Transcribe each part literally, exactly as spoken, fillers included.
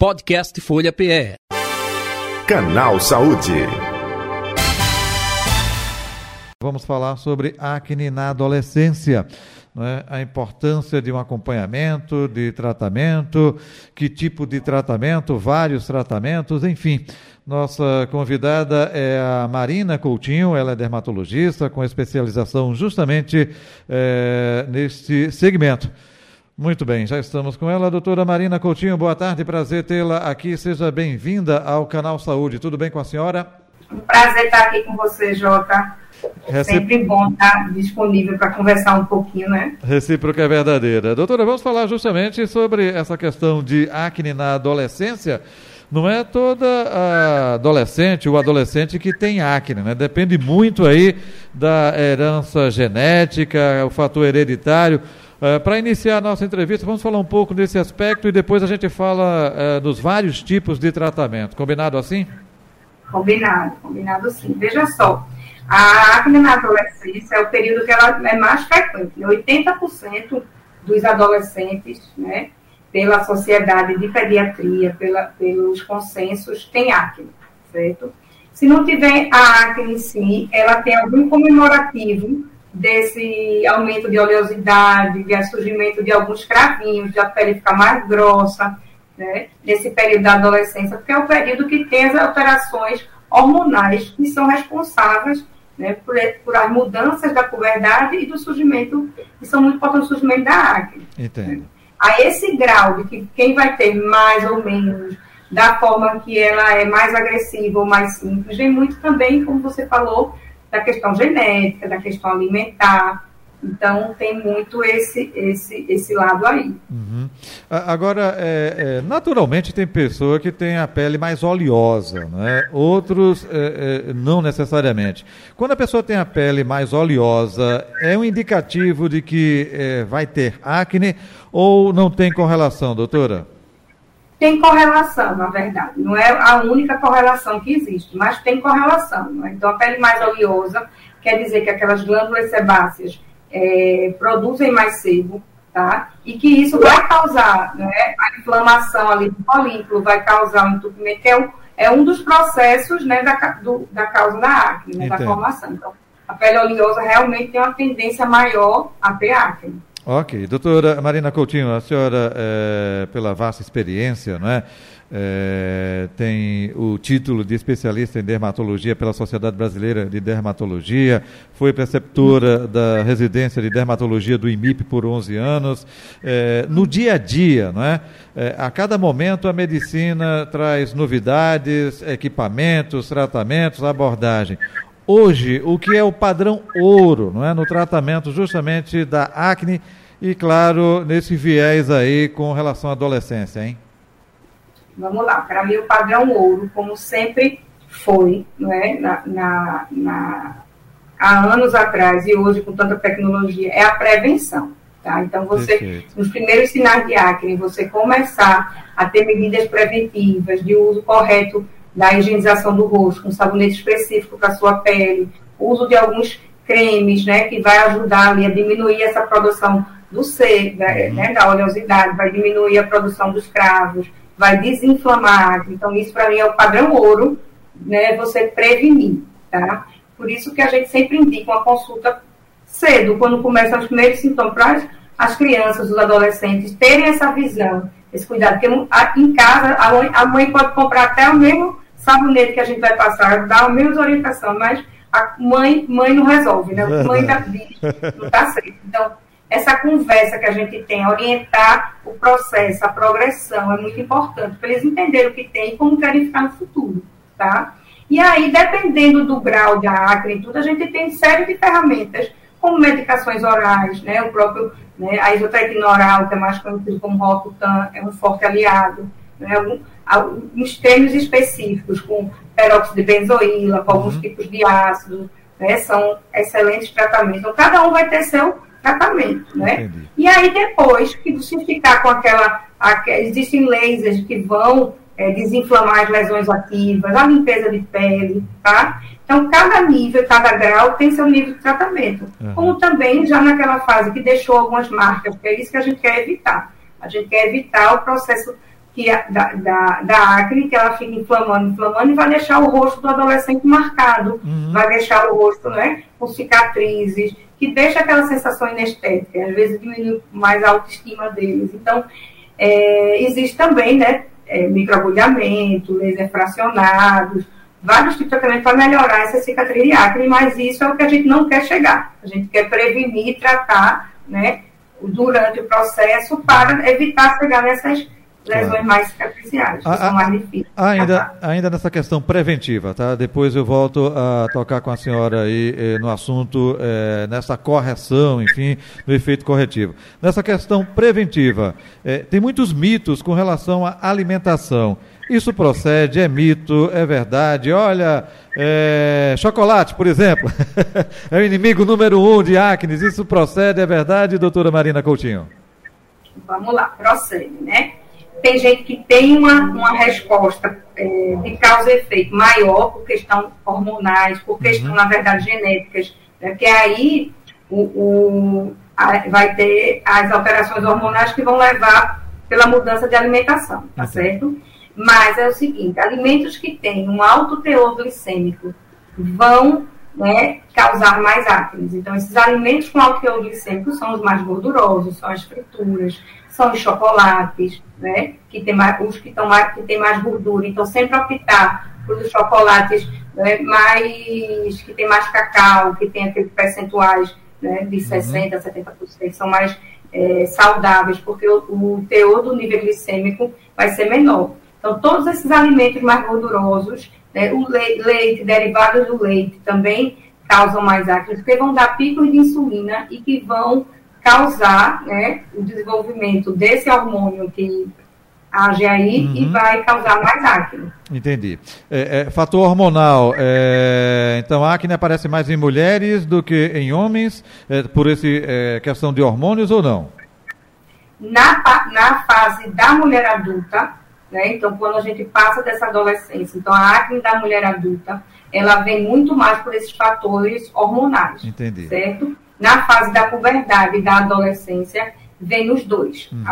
Podcast Folha P E. Canal Saúde. Vamos falar sobre acne na adolescência, né? A importância de um acompanhamento, de tratamento, que tipo de tratamento, vários tratamentos, enfim. Nossa convidada é a Marina Coutinho, ela é dermatologista com especialização justamente é, neste segmento. Muito bem, já estamos com ela, doutora Marina Coutinho, boa tarde, prazer tê-la aqui, seja bem-vinda ao Canal Saúde, tudo bem com a senhora? Prazer estar aqui com você, Jota, Recip... sempre bom estar disponível para conversar um pouquinho, né? Recíproca é verdadeira. Doutora, vamos falar justamente sobre essa questão de acne na adolescência. Não é toda a adolescente ou adolescente que tem acne, né? Depende muito aí da herança genética, o fator hereditário. Uh, Para iniciar a nossa entrevista, vamos falar um pouco desse aspecto e depois a gente fala uh, dos vários tipos de tratamento. Combinado assim? Combinado, combinado sim. Veja só, a acne na adolescência é o período que ela é mais frequente. oitenta por cento dos adolescentes, né, pela Sociedade de Pediatria, pela, pelos consensos, tem acne, certo? Se não tiver a acne em si, ela tem algum comemorativo desse aumento de oleosidade, de surgimento de alguns cravinhos, de a pele ficar mais grossa, né, nesse período da adolescência, porque é o período que tem as alterações hormonais que são responsáveis, né, por, por as mudanças da puberdade e do surgimento, que são muito importantes, o surgimento da acne. Entendo. Né? A esse grau de que quem vai ter mais ou menos, da forma que ela é mais agressiva ou mais simples, vem muito também, como você falou, da questão genética, da questão alimentar. Então, tem muito esse, esse, esse lado aí. Uhum. Agora, é, é, naturalmente, tem pessoa que tem a pele mais oleosa, né? Outros, é, é, não necessariamente. Quando a pessoa tem a pele mais oleosa, é um indicativo de que é, vai ter acne ou não tem correlação, doutora? Tem correlação, na verdade. Não é a única correlação que existe, mas tem correlação. Né? Então, a pele mais oleosa quer dizer que aquelas glândulas sebáceas é, produzem mais sebo, tá? E que isso vai causar, né, a inflamação ali do folículo, vai causar um entupimento, que é um, é um dos processos, né, da, do, da causa da acne, né, da formação. Então, a pele oleosa realmente tem uma tendência maior a ter acne. Ok. Doutora Marina Coutinho, a senhora, é, pela vasta experiência, não é? É, tem o título de especialista em dermatologia pela Sociedade Brasileira de Dermatologia, foi preceptora da residência de dermatologia do I M I P por onze anos. É, no dia a dia, não é? É, a cada momento a medicina traz novidades, equipamentos, tratamentos, abordagem. Hoje, o que é o padrão ouro, não é, no tratamento justamente da acne e, claro, nesse viés aí com relação à adolescência, hein? Vamos lá, para mim o padrão ouro, como sempre foi, não é, na, na, na, há anos atrás e hoje com tanta tecnologia, é a prevenção, tá? Então, você, Perfeito. Nos primeiros sinais de acne, você começar a ter medidas preventivas de uso correto da higienização do rosto, com um sabonete específico para a sua pele, uso de alguns cremes, né, que vai ajudar ali a diminuir essa produção do sebo, uhum, né, da oleosidade, vai diminuir a produção dos cravos, vai desinflamar. Então, isso para mim é o padrão ouro, né, você prevenir, tá? Por isso que a gente sempre indica uma consulta cedo, quando começam os primeiros sintomas, para as crianças, os adolescentes terem essa visão, esse cuidado, porque em casa a mãe, a mãe pode comprar até o mesmo sabonete que a gente vai passar, dá a mesma orientação, mas a mãe, mãe não resolve, né? A mãe tá, não está certo. Então, essa conversa que a gente tem, orientar o processo, a progressão, é muito importante, para eles entenderem o que tem e como querem ficar no futuro, tá? E aí, dependendo do grau da acne e tudo, a gente tem série de ferramentas, como medicações orais, né? O próprio, né, a isotretinoína oral, que é mais conhecido como Roacutan, é um forte aliado, né? Alguns cremes específicos, com peróxido de benzoíla, com alguns tipos de ácido, né, são excelentes tratamentos. Então, cada um vai ter seu tratamento, né? Entendi. E aí, depois, que se ficar com aquela... aquela existem lasers que vão é, desinflamar as lesões ativas, a limpeza de pele, tá? Então, cada nível, cada grau tem seu nível de tratamento. Uhum. Como também já naquela fase que deixou algumas marcas, porque é isso que a gente quer evitar. A gente quer evitar o processo que a, da, da, da acne, que ela fica inflamando, inflamando, e vai deixar o rosto do adolescente marcado, uhum. vai deixar o rosto, né, com cicatrizes, que deixa aquela sensação inestética, às vezes diminui mais a autoestima deles. Então, é, existe também, né, é, microagulhamento, laser fracionados, vários tipos de tratamento para melhorar essa cicatriz de acne, mas isso é o que a gente não quer chegar. A gente quer prevenir e tratar, né, durante o processo para evitar chegar nessas lesões claro. mais cicatriciais, que a, são mais difíceis. Ainda, ainda nessa questão preventiva, tá? Depois eu volto a tocar com a senhora aí eh, no assunto, eh, nessa correção, enfim, no efeito corretivo. Nessa questão preventiva, eh, tem muitos mitos com relação à alimentação. Isso procede, é mito, é verdade. Olha, é, chocolate, por exemplo, é o inimigo número um de acne. Isso procede, é verdade, doutora Marina Coutinho? Vamos lá, procede, né? Tem gente que tem uma, uma resposta é, de causa e efeito maior por questão hormonais, por questão, uhum. na verdade, genéticas, né? Porque aí o, o, a, vai ter as alterações hormonais que vão levar pela mudança de alimentação, tá uhum. certo? Mas é o seguinte, alimentos que têm um alto teor glicêmico vão, né, causar mais acne. Então, esses alimentos com alto teor glicêmico são os mais gordurosos, são as frituras, são os chocolates, né, que tem mais, os que, tão mais, que tem mais gordura. Então, sempre optar por os chocolates, né, mais, que tem mais cacau, que tem aqueles percentuais, né, de sessenta por cento a setenta por cento, são mais é, saudáveis, porque o, o teor do nível glicêmico vai ser menor. Então, todos esses alimentos mais gordurosos, né, o leite, leite, derivados do leite também causam mais acne, porque vão dar picos de insulina e que vão causar, né, o desenvolvimento desse hormônio que age aí uhum. e vai causar mais acne. Entendi. É, é, fator hormonal, é, então a acne aparece mais em mulheres do que em homens, é, por essa é, questão de hormônios ou não? Na, na fase da mulher adulta, né? Então, quando a gente passa dessa adolescência, então a acne da mulher adulta, ela vem muito mais por esses fatores hormonais. Entendi. Certo? Na fase da puberdade e da adolescência, vem os dois, uhum.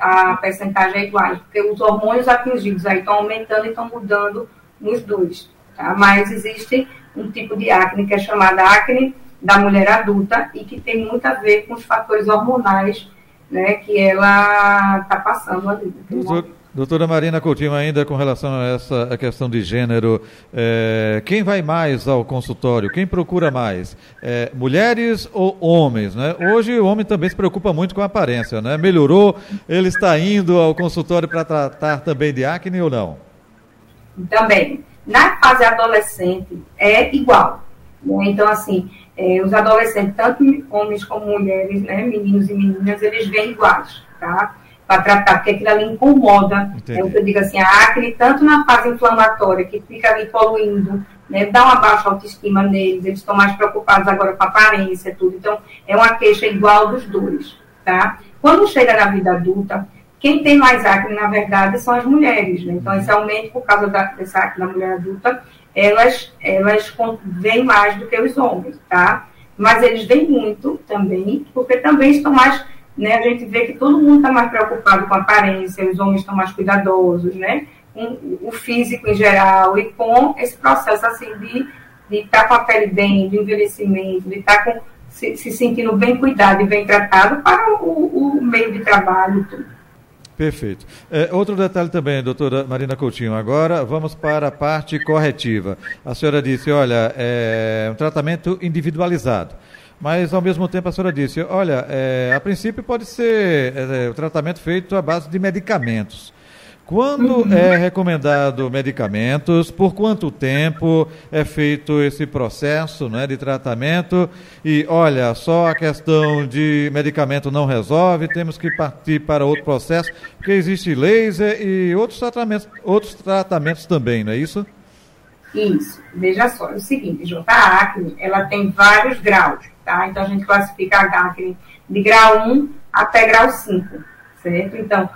a, a percentagem é igual, porque os hormônios atingidos aí estão aumentando e estão mudando nos dois, tá? Mas existe um tipo de acne que é chamada acne da mulher adulta e que tem muito a ver com os fatores hormonais, né, que ela está passando ali. Doutora Marina Coutinho, ainda com relação a essa a questão de gênero, é, quem vai mais ao consultório? Quem procura mais? É, mulheres ou homens, né? Hoje o homem também se preocupa muito com a aparência, né? Melhorou, ele está indo ao consultório para tratar também de acne ou não? Também. Na fase adolescente é igual. Né? Então, assim, é, os adolescentes, tanto homens como mulheres, né, meninos e meninas, eles vêm iguais, tá? Para tratar, porque aquilo ali incomoda. É o que eu digo assim, a acne, tanto na fase inflamatória, que fica ali poluindo, né, dá uma baixa autoestima neles, eles estão mais preocupados agora com a aparência, tudo. Então, é uma queixa igual dos dois, tá? Quando chega na vida adulta, quem tem mais acne, na verdade, são as mulheres, né? Então, esse aumento por causa da, dessa acne da mulher adulta, elas, elas vêm mais do que os homens, tá? Mas eles vêm muito também, porque também estão mais... Né, a gente vê que todo mundo está mais preocupado com a aparência, os homens estão mais cuidadosos, né, com o físico em geral, e com esse processo assim de estar tá com a pele bem, de envelhecimento, de estar tá se, se sentindo bem cuidado e bem tratado para o, o meio de trabalho. Tudo. Perfeito. É, outro detalhe também, doutora Marina Coutinho, agora vamos para a parte corretiva. A senhora disse, olha, é um tratamento individualizado, mas ao mesmo tempo a senhora disse, olha, é, a princípio pode ser é, o tratamento feito à base de medicamentos. Quando uhum. é recomendado medicamentos, por quanto tempo é feito esse processo, né, de tratamento? E, olha, só a questão de medicamento não resolve, temos que partir para outro processo, porque existe laser e outros tratamentos, outros tratamentos também, não é isso? Isso. Veja só, é o seguinte, João, a acne, ela tem vários graus, tá? Então, a gente classifica a acne de grau um até grau cinco, certo? Então...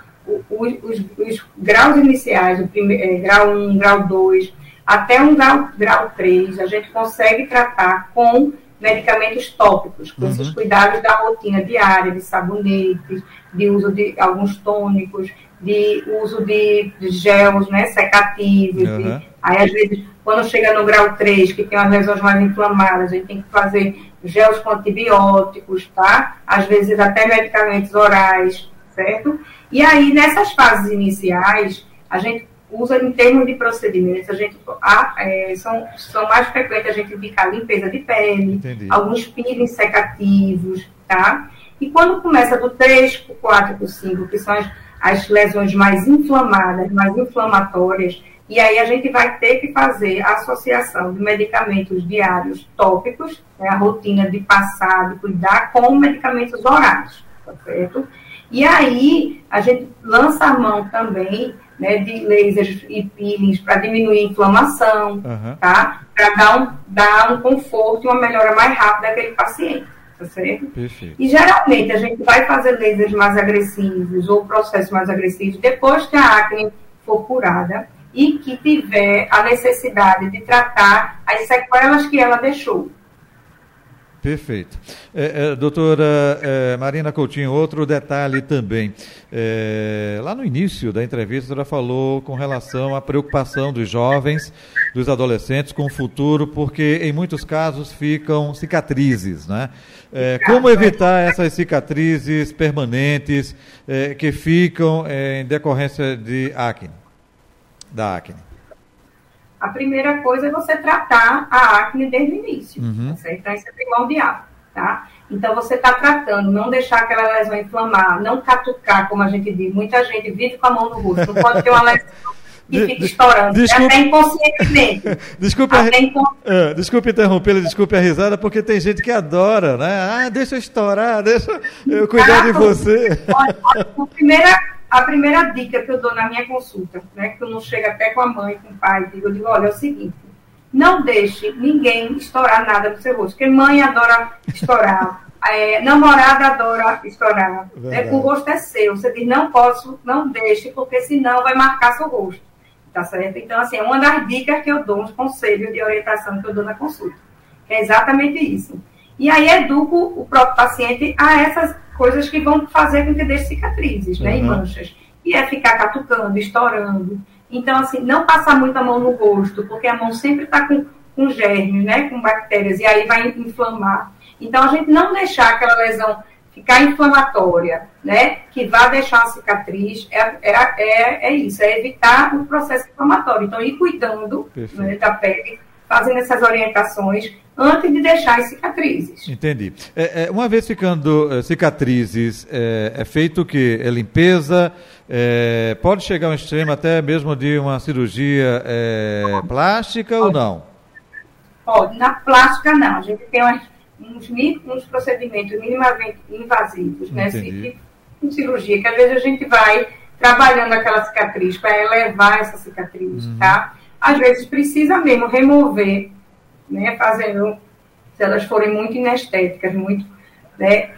Os, os, os graus iniciais, o primeiro, é, grau um, grau dois, até um grau, grau três, a gente consegue tratar com medicamentos tópicos, com uhum. esses cuidados da rotina diária, de sabonetes, de uso de alguns tônicos, de uso de, de gels, né, secativos. Uhum. De, aí, às vezes, quando chega no grau três, que tem as lesões mais inflamadas, a gente tem que fazer gels com antibióticos, tá? Às vezes, até medicamentos orais, certo? E aí, nessas fases iniciais, a gente usa em termos de procedimentos, a gente, a, é, são, são mais frequentes a gente indicar limpeza de pele, entendi, alguns peelings secativos, tá? E quando começa do três para o quatro para o cinco, que são as, as lesões mais inflamadas, mais inflamatórias, e aí a gente vai ter que fazer a associação de medicamentos diários tópicos, né, a rotina de passar, de cuidar com medicamentos orais, tá certo? E aí a gente lança a mão também, né, de lasers e peelings para diminuir a inflamação, uhum. tá? Para dar um, dar um conforto e uma melhora mais rápida àquele paciente, tá certo? Perfeito. E geralmente a gente vai fazer lasers mais agressivos ou processos mais agressivos depois que a acne for curada e que tiver a necessidade de tratar as sequelas que ela deixou. Perfeito. É, é, doutora é, Marina Coutinho, outro detalhe também. É, lá no início da entrevista, ela falou com relação à preocupação dos jovens, dos adolescentes com o futuro, porque em muitos casos ficam cicatrizes, né? É, como evitar essas cicatrizes permanentes é, que ficam é, em decorrência de acne, da acne? A primeira coisa é você tratar a acne desde o início, uhum. tá? Então isso é primordial, tá? Então você está tratando, não deixar aquela lesão inflamar, não catucar, como a gente diz, muita gente vive com a mão no rosto, não pode ter uma lesão que de, fica de, estourando, desculpe, até inconscientemente. Desculpe, até inconscientemente. Desculpe interrompê-la, desculpe a risada, porque tem gente que adora, né? Ah, deixa eu estourar, deixa eu cuidar tá, de você. A primeira A primeira dica que eu dou na minha consulta, né, que eu não chego até com a mãe, com o pai, eu digo, olha, é o seguinte, não deixe ninguém estourar nada do seu rosto, porque mãe adora estourar, é, namorada adora estourar, né, o rosto é seu, você diz, não posso, não deixe, porque senão vai marcar seu rosto, tá certo? Então, assim, é uma das dicas que eu dou, uns conselhos de orientação que eu dou na consulta, que é exatamente isso. E aí educo o próprio paciente a essas coisas que vão fazer com que deixe cicatrizes, né, uhum. e manchas. E é ficar catucando, estourando. Então, assim, não passar muito a mão no rosto, porque a mão sempre está com, com germes, né, com bactérias, e aí vai inflamar. Então, a gente não deixar aquela lesão ficar inflamatória, né, que vai deixar uma cicatriz, é, é, é, é isso, é evitar o processo inflamatório. Então, ir cuidando, né, da pele, fazendo essas orientações, antes de deixar as cicatrizes. Entendi. É, é, uma vez ficando é, cicatrizes, é, é feito o quê? É limpeza, é, pode chegar ao extremo até mesmo de uma cirurgia é, plástica pode. Ou não? Pode. Na plástica, não. A gente tem umas, uns, uns procedimentos minimamente invasivos, né? Entendi. Com cirurgia, que às vezes a gente vai trabalhando aquela cicatriz para elevar essa cicatriz, uhum. tá? Às vezes precisa mesmo remover, né, fazendo, se elas forem muito inestéticas, muito, né,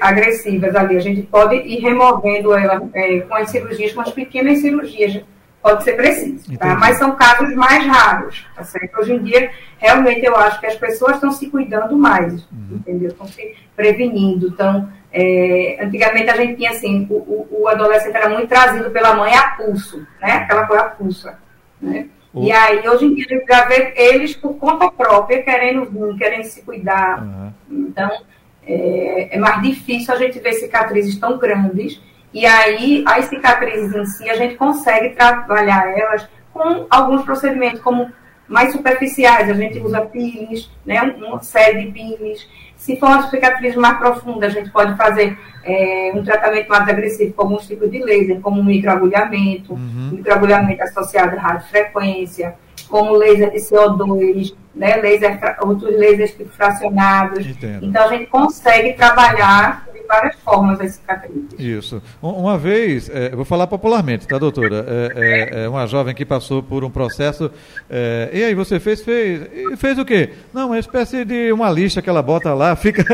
agressivas ali, a gente pode ir removendo ela é, com as cirurgias, com as pequenas cirurgias, pode ser preciso, tá? Mas são casos mais raros, tá certo? Hoje em dia, realmente eu acho que as pessoas estão se cuidando mais, uhum. entendeu? Estão se prevenindo, estão... É, antigamente a gente tinha assim, o, o, o adolescente era muito trazido pela mãe a pulso, né? Aquela coisa pulsa, né? O... E aí, hoje em dia, a gente já vê eles por conta própria, querendo vir, querendo se cuidar. Uhum. Então, é, é mais difícil a gente ver cicatrizes tão grandes. E aí, as cicatrizes em si, a gente consegue trabalhar elas com alguns procedimentos, como mais superficiais. A gente usa peelings, né, uma série de peelings. Se for uma cicatriz mais profunda, a gente pode fazer é, um tratamento mais agressivo com alguns tipos de laser, como microagulhamento, uhum. microagulhamento associado à radiofrequência, como laser de C O dois, né, laser, outros lasers tipo fracionados. Entendo. Então, a gente consegue trabalhar de várias formas as cicatrizes. Isso. Uma vez, é, vou falar popularmente, tá, doutora? É, é, é uma jovem que passou por um processo, é, e aí você fez, fez, fez o quê? Não, uma espécie de uma lixa que ela bota lá, fica...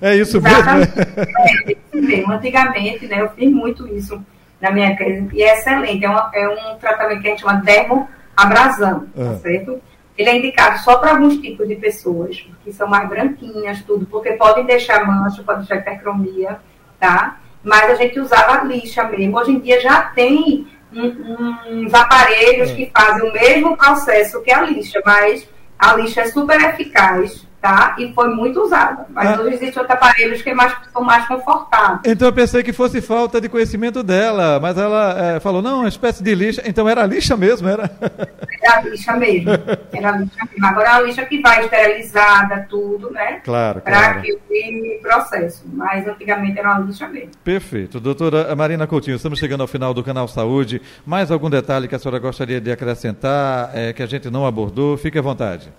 É isso exatamente. Mesmo? É isso mesmo. Antigamente, né, eu fiz muito isso na minha clínica, e é excelente, é, uma, é um tratamento que a gente chama dermoabrasão, ah. tá certo? Ele é indicado só para alguns tipos de pessoas, que são mais branquinhas, tudo, porque podem deixar mancha, pode deixar hipercromia, tá? Mas a gente usava lixa mesmo. Hoje em dia já tem um, uns aparelhos é. que fazem o mesmo processo que a lixa, mas a lixa é super eficaz, tá? E foi muito usada. Mas ah. hoje existem outros aparelhos que mais, são mais confortáveis. Então eu pensei que fosse falta de conhecimento dela, mas ela é, falou, não, uma espécie de lixa. Então era lixa mesmo, era? Era lixa mesmo. Era lixa mesmo. Agora é uma lixa que vai esterilizada, tudo, né? Claro, pra claro. Para aquele processo. Mas antigamente era uma lixa mesmo. Perfeito. Doutora Marina Coutinho, estamos chegando ao final do Canal Saúde. Mais algum detalhe que a senhora gostaria de acrescentar, é, que a gente não abordou? Fique à vontade.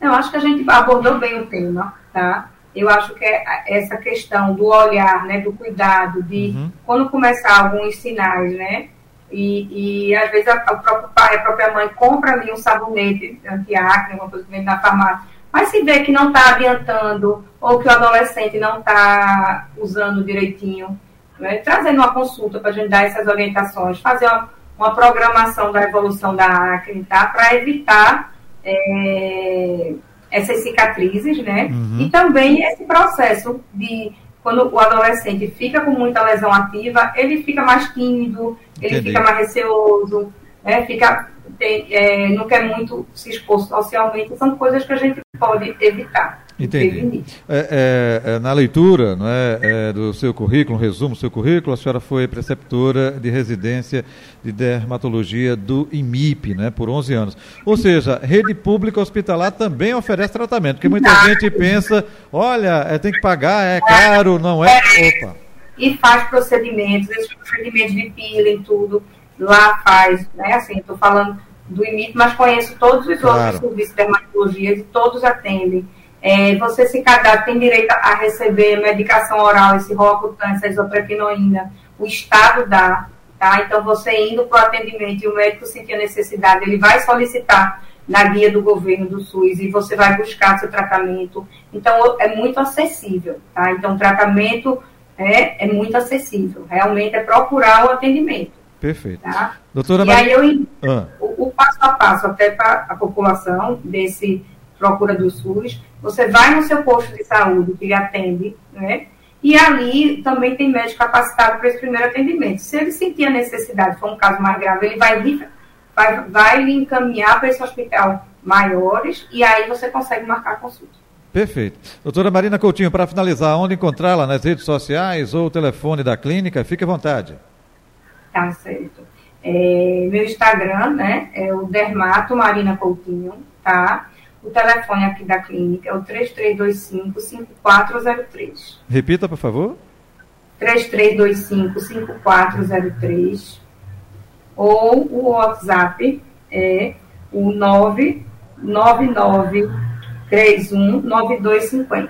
Eu acho que a gente abordou bem o tema, tá? Eu acho que é essa questão do olhar, né, do cuidado, de uhum. quando começar alguns sinais, né? E, e às vezes a, a, própria pai, a própria mãe compra ali um sabonete anti-acne, alguma coisa que vem na farmácia, mas se vê que não está adiantando ou que o adolescente não está usando direitinho, né? Trazendo uma consulta para a gente dar essas orientações, fazer uma, uma programação da evolução da acne, tá? Para evitar É, essas cicatrizes, né? Uhum. E também esse processo de quando o adolescente fica com muita lesão ativa, ele fica mais tímido, ele Entendi. fica mais receoso, né? Fica, tem, é, não quer muito se expor socialmente. São coisas que a gente pode evitar. Entendi. É, é, na leitura, não é, é, do seu currículo, um resumo do seu currículo, a senhora foi preceptora de residência de dermatologia do I M I P, né, por onze anos. Ou seja, rede pública hospitalar também oferece tratamento, porque muita não. gente pensa, olha, é, tem que pagar, é caro, não é? Opa. E faz procedimentos, esses procedimentos de peeling, tudo, lá faz, né, assim, estou falando do I M I P, mas conheço todos os claro. outros serviços de dermatologia e todos atendem. É, você se cadastra, tem direito a receber medicação oral, esse Roacutan, essa isotretinoína, o Estado dá, tá? Então, você indo para o atendimento e o médico sentir a necessidade, ele vai solicitar na guia do governo do SUS e você vai buscar seu tratamento. Então, é muito acessível, tá? Então, o tratamento é, é muito acessível, realmente é procurar o atendimento. Perfeito. Tá? Doutora e Mar... aí, eu ah. o, o passo a passo, até para a população desse... procura do SUS, você vai no seu posto de saúde que lhe atende, né? E ali também tem médico capacitado para esse primeiro atendimento. Se ele sentir a necessidade, for um caso mais grave, ele vai lhe, vai, vai lhe encaminhar para esse hospital maiores e aí você consegue marcar a consulta. Perfeito. Doutora Marina Coutinho, para finalizar, onde encontrá-la? Nas redes sociais ou o telefone da clínica? Fique à vontade. Tá certo. É, meu Instagram, né? É o Dermato Marina Coutinho, tá? O telefone aqui da clínica é o três três dois cinco, cinco quatro zero três. Repita, por favor. três três dois cinco, cinco quatro zero três. Ou o WhatsApp é o nove nove nove três um nove dois cinco zero.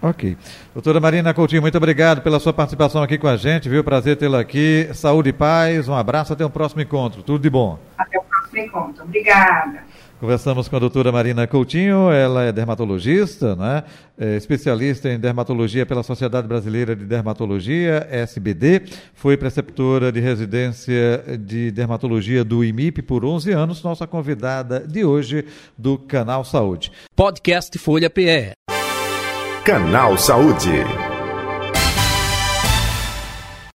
Ok. Doutora Marina Coutinho, muito obrigado pela sua participação aqui com a gente, viu? Prazer tê-la aqui. Saúde e paz. Um abraço. Até o próximo encontro. Tudo de bom. Até o próximo encontro. Obrigada. Conversamos com a doutora Marina Coutinho, ela é dermatologista, né? É especialista em dermatologia pela Sociedade Brasileira de Dermatologia, S B D, foi preceptora de residência de dermatologia do I M I P por onze anos, nossa convidada de hoje do Canal Saúde. Podcast Folha P E. Canal Saúde.